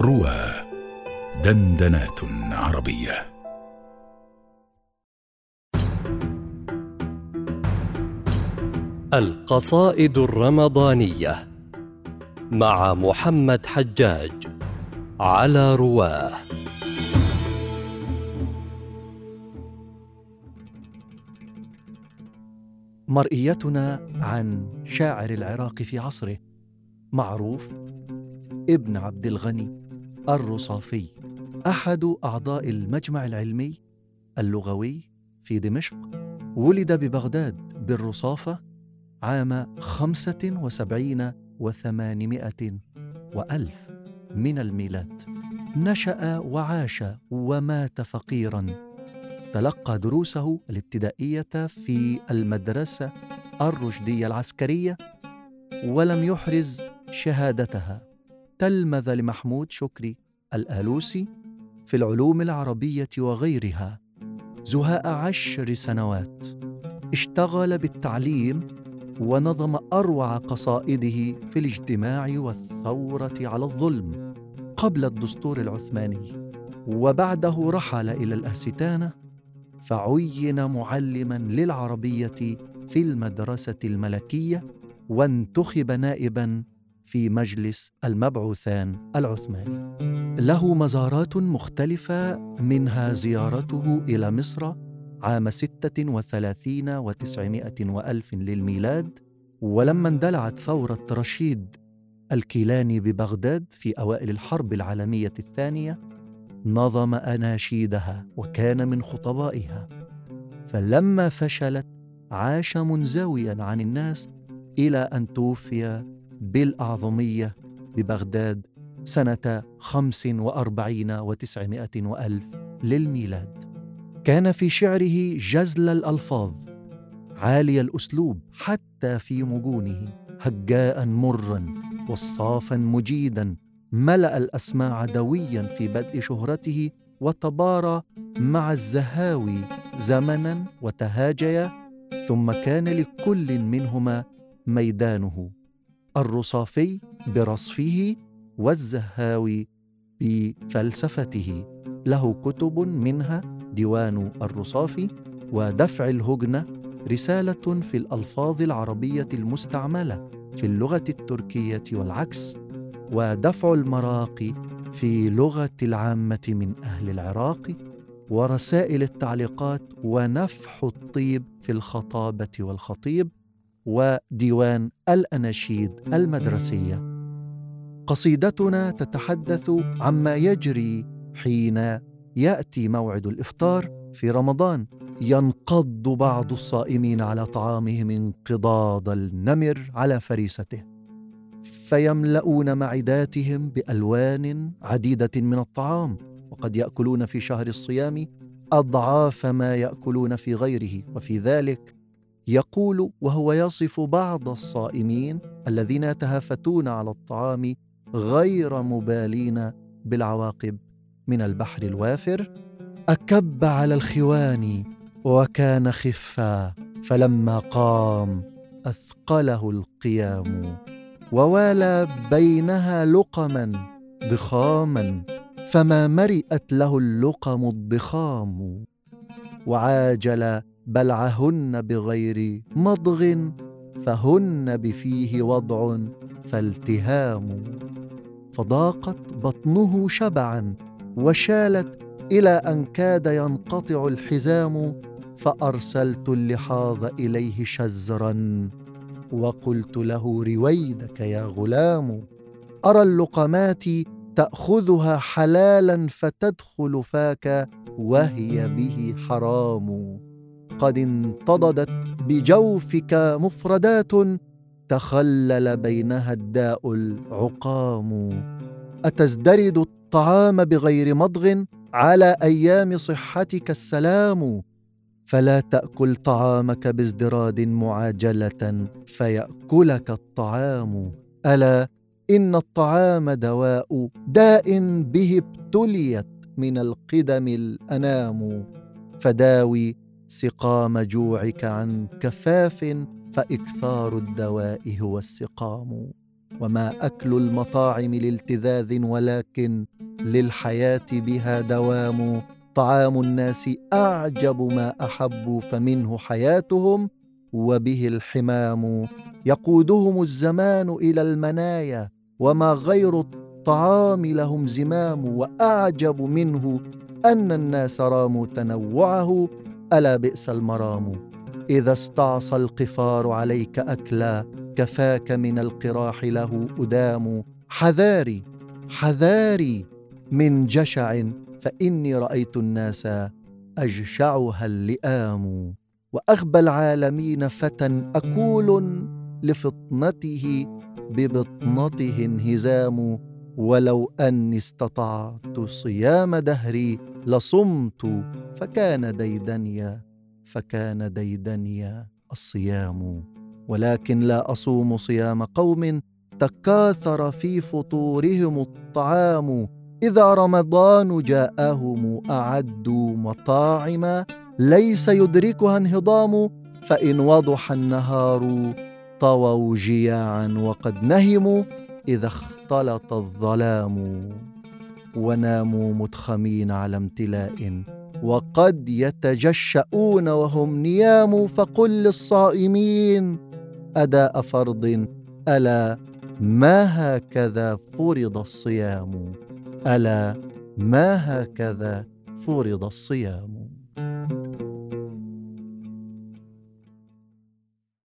روى دندنات عربية. القصائد الرمضانية مع محمد حجاج على رواه. مرئيتنا عن شاعر العراق في عصره معروف ابن عبد الغني الرصافي، أحد أعضاء المجمع العلمي اللغوي في دمشق. ولد ببغداد بالرصافة عام 75 و800 وألف من الميلاد. نشأ وعاش ومات فقيراً. تلقى دروسه الابتدائية في المدرسة الرشدية العسكرية ولم يحرز شهادتها. تلمذ لمحمود شكري الآلوسي في العلوم العربية وغيرها زهاء 10 سنوات. اشتغل بالتعليم ونظم أروع قصائده في الاجتماع والثورة على الظلم قبل الدستور العثماني، وبعده رحل إلى الأستانة فعين معلماً للعربية في المدرسة الملكية، وانتخب نائباً في مجلس المبعوثان العثماني. له مزارات مختلفة، منها زيارته إلى مصر عام 36 و900 وألف للميلاد، ولما اندلعت ثورة رشيد الكيلاني ببغداد في أوائل الحرب العالمية الثانية نظم أناشيدها وكان من خطبائها. فلما فشلت عاش منزوياً عن الناس إلى أن توفي بالأعظمية ببغداد سنة 45 و900 وألف للميلاد. كان في شعره جزل الألفاظ، عالي الأسلوب حتى في مجونه، هجاء مرا وصافا مجيدا، ملأ الأسماع دويا في بدء شهرته، وتبارى مع الزهاوي زمنا وتهاجيا، ثم كان لكل منهما ميدانه، الرصافي برصفه والزهاوي بفلسفته. له كتب منها ديوان الرصافي ودفع الهجنة، رسالة في الألفاظ العربية المستعملة في اللغة التركية والعكس، ودفع المراقي في لغة العامة من أهل العراق، ورسائل التعليقات، ونفح الطيب في الخطابة والخطيب، وديوان الأناشيد المدرسية. قصيدتنا تتحدث عما يجري حين يأتي موعد الإفطار في رمضان. ينقض بعض الصائمين على طعامهم انقضاض النمر على فريسته، فيملؤون معداتهم بألوان عديدة من الطعام، وقد يأكلون في شهر الصيام أضعاف ما يأكلون في غيره. وفي ذلك يقول وهو يصف بعض الصائمين الذين يتهافتون على الطعام غير مبالين بالعواقب من البحر الوافر: أكب على الخوان وكان خفا، فلما قام أثقله القيام، ووالى بينها لقما ضخاما، فما مرئت له اللقم الضخام، وعاجل بلعهن بغير مضغ، فهن بفيه وضع فالتهام، فضاقت بطنه شبعا وشالت، إلى أن كاد ينقطع الحزام، فأرسلت اللحاظ إليه شزرا وقلت له رويدك يا غلام، أرى اللقمات تأخذها حلالا فتدخل فاك وهي به حرام، قد انتضدت بجوفك مفردات، تخلل بينها الداء العقام، أتزدرد الطعام بغير مضغ على أيام صحتك السلام، فلا تأكل طعامك بازدراد معاجلة فيأكلك الطعام، ألا إن الطعام دواء داء به ابتليت من القدم الأنام، فداوي سقام جوعك عن كفاف، فإكثار الدواء هو السقام. وما أكل المطاعم لالتذاذ، ولكن للحياة بها دوام. طعام الناس أعجب ما أحبوا، فمنه حياتهم وبه الحمام. يقودهم الزمان إلى المنايا، وما غير الطعام لهم زمام. وأعجب منه أن الناس راموا تنوعه، ألا بئس المرام. إذا استعصى القفار عليك أكلا، كفاك من القراح له أدام. حذاري حذاري من جشع، فإني رأيت الناس أجشعها اللئام. وأغبى العالمين فتى أكول، لفطنته ببطنته انهزام. ولو أني استطعت صيام دهري، لصمت فكان ديدنيا الصيام. ولكن لا أصوم صيام قوم، تكاثر في فطورهم الطعام. إذا رمضان جاءهم أعدوا مطاعم، ليس يدركها انهضام. فإن وضح النهار طووا جياعا، وقد نهموا إذا اختلط الظلام. وناموا مدخمين على امتلاء، وقد يتجشؤون وهم نيام. فقل للصائمين أداء فرض، ألا ما هكذا فرض الصيام.